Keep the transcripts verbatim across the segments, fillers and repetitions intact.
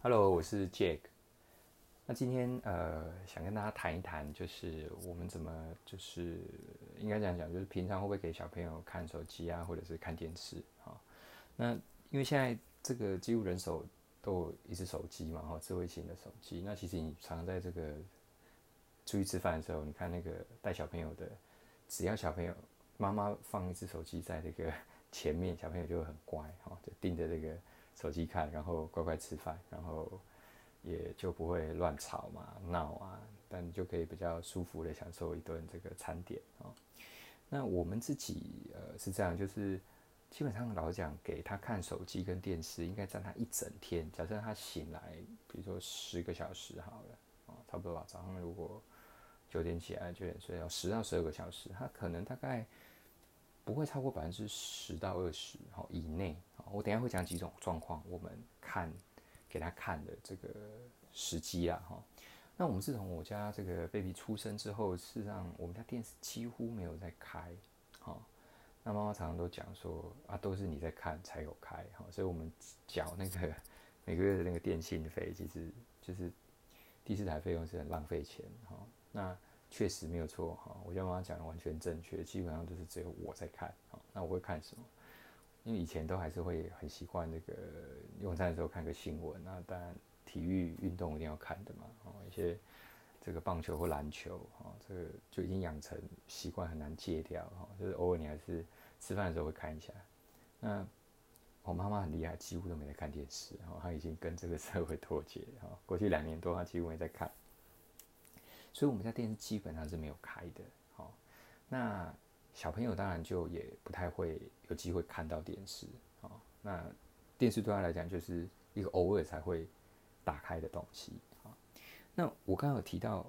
Hello， 我是 Jack。那今天呃，想跟大家谈一谈，就是我们怎么就是应该讲讲，就是平常会不会给小朋友看手机啊，或者是看电视啊、哦？那因为现在这个几乎人手都有一只手机嘛，哈、哦，智慧型的手机。那其实你常在这个出去吃饭的时候，你看那个带小朋友的，只要小朋友妈妈放一只手机在这个前面，小朋友就会很乖，哈、哦，就盯着这个手机看，然后乖乖吃饭，然后也就不会乱吵嘛、闹啊，但你就可以比较舒服的享受一顿这个餐点哦。那我们自己呃是这样，就是基本上老讲给他看手机跟电视，应该占他一整天。假设他醒来，比如说十个小时好了，哦，差不多吧。早上如果九点起来，九点睡觉，十到十二个小时，他可能大概不会超过百分之十到二十哦以内。我等一下会讲几种状况，我们看给他看的这个时机啊，哈。那我们自从我家这个 baby 出生之后，事实上我们家电视几乎没有在开，哈、哦。那妈妈常常都讲说啊，都是你在看才有开，哈、哦。所以我们缴那个每个月的那个电信费，其实就是第四台费用是很浪费钱，哈、哦。那确实没有错，哈、哦。我家妈妈讲的完全正确，基本上就是只有我在看，哈、哦。那我会看什么？因为以前都还是会很习惯那个用餐的时候看个新闻，那当然体育运动一定要看的嘛，哦，一些这个棒球或篮球，哦，这个就已经养成习惯很难戒掉，哦，就是偶尔你还是吃饭的时候会看一下。那我妈妈很厉害，几乎都没在看电视，哦，她已经跟这个社会脱节，哦，过去两年多她几乎没在看，所以我们家电视基本上是没有开的，哦，那小朋友当然就也不太会有机会看到电视，哦，那电视对他来讲就是一个偶尔才会打开的东西，哦，那我刚刚有提到，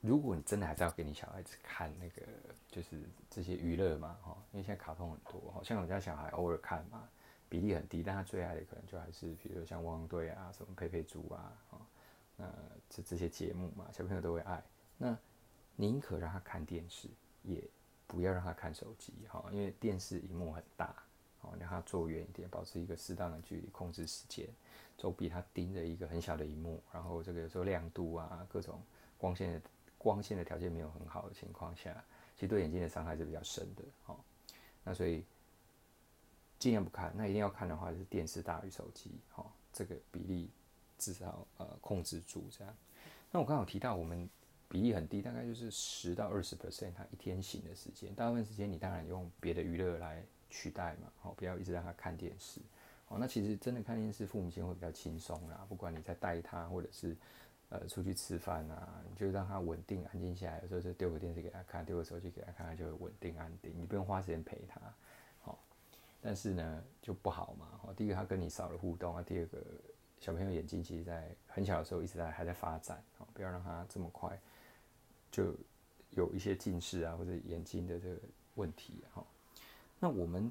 如果你真的还是要给你小孩子看那个，就是这些娱乐嘛，哦，因为现在卡通很多，哦，像我家小孩偶尔看嘛，比例很低，但他最爱的可能就还是比如说像汪汪队啊、什么佩佩猪啊，哦，那这这些节目嘛，小朋友都会爱。那宁可让他看电视，也不要让他看手机，哈，因为电视荧幕很大，哦，让他坐远一点，保持一个适当的距离，控制时间，总比他盯着一个很小的荧幕，然后这个有时候亮度啊，各种光线的光线的条件没有很好的情况下，其实对眼睛的伤害是比较深的，哦，那所以尽量不看。那一定要看的话，就是电视大于手机，哦，这个比例至少呃控制住这样。那我刚刚有提到我们比例很低，大概就是十到二十 percent， 他一天醒的时间，大部分时间你当然用别的娱乐来取代嘛，哦，不要一直让他看电视，哦，那其实真的看电视，父母亲会比较轻松啦，不管你在带他，或者是呃出去吃饭啊，你就让他稳定安静下来，有时候就丢个电视给他看，丢个手机给他看，他就会稳定安定，你不用花时间陪他，哦，但是呢就不好嘛，哦，第一个他跟你少了互动啊，第二个小朋友眼睛其实在很小的时候一直在还在发展，哦，不要让他这么快就有一些近视啊，或者眼睛的这个问题哈，哦。那我们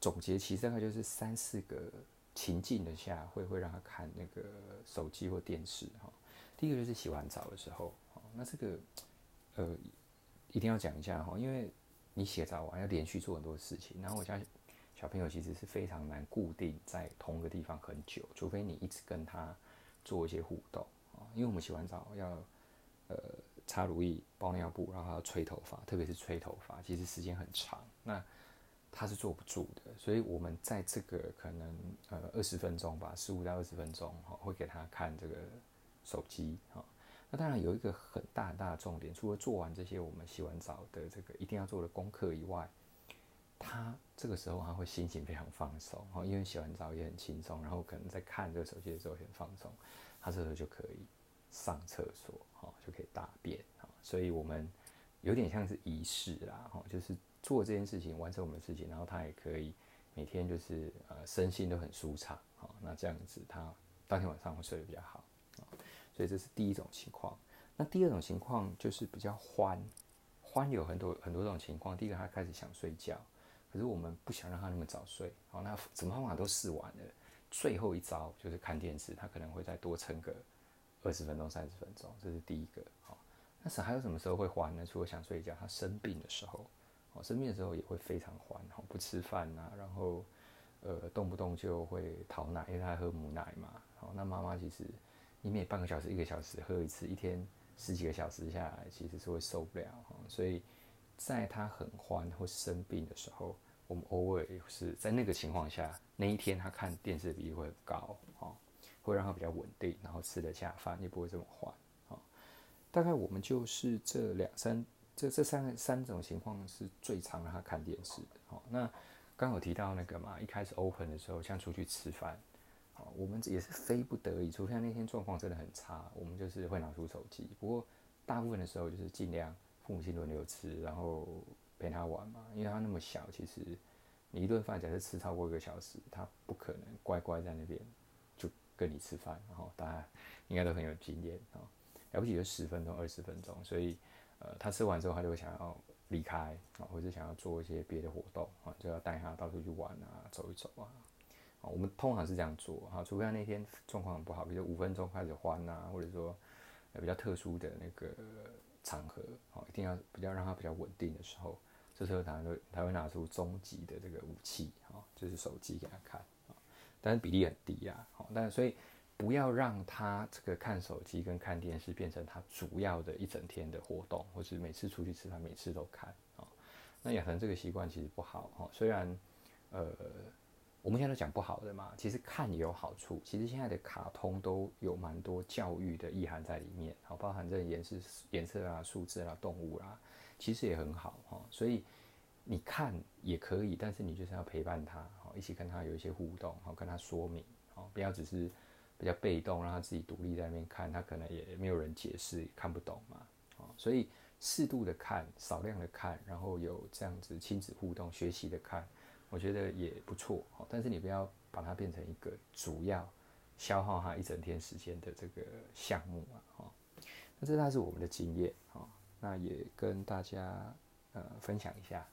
总结其实大概就是三四个情境的下会会让他看那个手机或电视哈，哦。第一个就是洗完澡的时候，哦，那这个呃一定要讲一下哈，哦，因为你洗澡完要连续做很多事情，然后我家小朋友其实是非常难固定在同一个地方很久，除非你一直跟他做一些互动啊，哦，因为我们洗完澡要呃。擦乳液、包尿布，然后还要吹头发，特别是吹头发，其实时间很长，那他是坐不住的，所以我们在这个可能呃二十分钟吧，十五到二十分钟，哦，会给他看这个手机，哦，那当然有一个很大很大的重点，除了做完这些我们洗完澡的这个一定要做的功课以外，他这个时候他会心情非常放松，哦，因为洗完澡也很轻松，然后可能在看这个手机的时候也很放松，他这时候就可以上厕所，哦，就可以大便，哦，所以我们有点像是仪式啦，哦，就是做这件事情，完成我们的事情，然后他也可以每天就是呃身心都很舒畅，哦，那这样子他当天晚上会睡得比较好，哦，所以这是第一种情况。那第二种情况就是比较欢，欢有很多很多种情况。第一个他开始想睡觉，可是我们不想让他那么早睡，哦，那什么方法都试完了，最后一招就是看电视，他可能会再多撑个二十分钟、三十分钟，这是第一个。哦，但是还有什么时候会欢呢？除了想睡觉，他生病的时候，哦，生病的时候也会非常欢，哦，不吃饭啊，然后呃呃，动不动就会讨奶，因为他喝母奶嘛。好，那妈妈其实你每半个小时、一个小时喝一次，一天十几个小时下来，其实是会受不了。所以在他很欢或生病的时候，我们偶尔是在那个情况下，那一天他看电视的比例会高，哦，会让他比较稳定，然后吃得下饭，也不会这么欢。哦，大概我们就是这两三这这三三种情况是最常让他看电视的。哦，那刚有提到那个嘛，一开始 open 的时候，像出去吃饭，哦，我们也是非不得已，除非那天状况真的很差，我们就是会拿出手机。不过大部分的时候就是尽量父母亲轮流吃，然后陪他玩嘛，因为他那么小，其实你一顿饭假设吃超过一个小时，他不可能乖乖在那边就跟你吃饭，然后大家应该都很有经验哦，了不起就十分钟、二十分钟，所以呃，他吃完之后他就会想要离开啊，或者想要做一些别的活动啊，就要带他到处去玩啊，走一走啊。我们通常是这样做啊，除非他那天状况很不好，比如说五分钟开始欢啊，或者说比较特殊的那个场合啊，一定要比较让他比较稳定的时候，这时候他会他会拿出终极的这个武器啊，就是手机给他看啊，但是比例很低啊。好，但所以不要让他这个看手机跟看电视变成他主要的一整天的活动，或是每次出去吃饭每次都看啊，哦。那养成这个习惯其实不好哈，哦。虽然呃我们现在都讲不好的嘛，其实看也有好处。其实现在的卡通都有蛮多教育的意涵在里面，好，包含这颜色、颜色啊、数字啊、动物啦，啊，其实也很好哈，哦。所以你看也可以，但是你就是要陪伴他，哦，一起跟他有一些互动，好，哦，跟他说明，哦，不要只是比较被动，让他自己独立在那边看，他可能也没有人解释，也看不懂嘛，哦，所以适度的看，少量的看，然后有这样子亲子互动、学习的看，我觉得也不错，哦，但是你不要把它变成一个主要消耗他一整天时间的这个项目啊，哦，那这大概是我们的经验，哦，那也跟大家呃分享一下。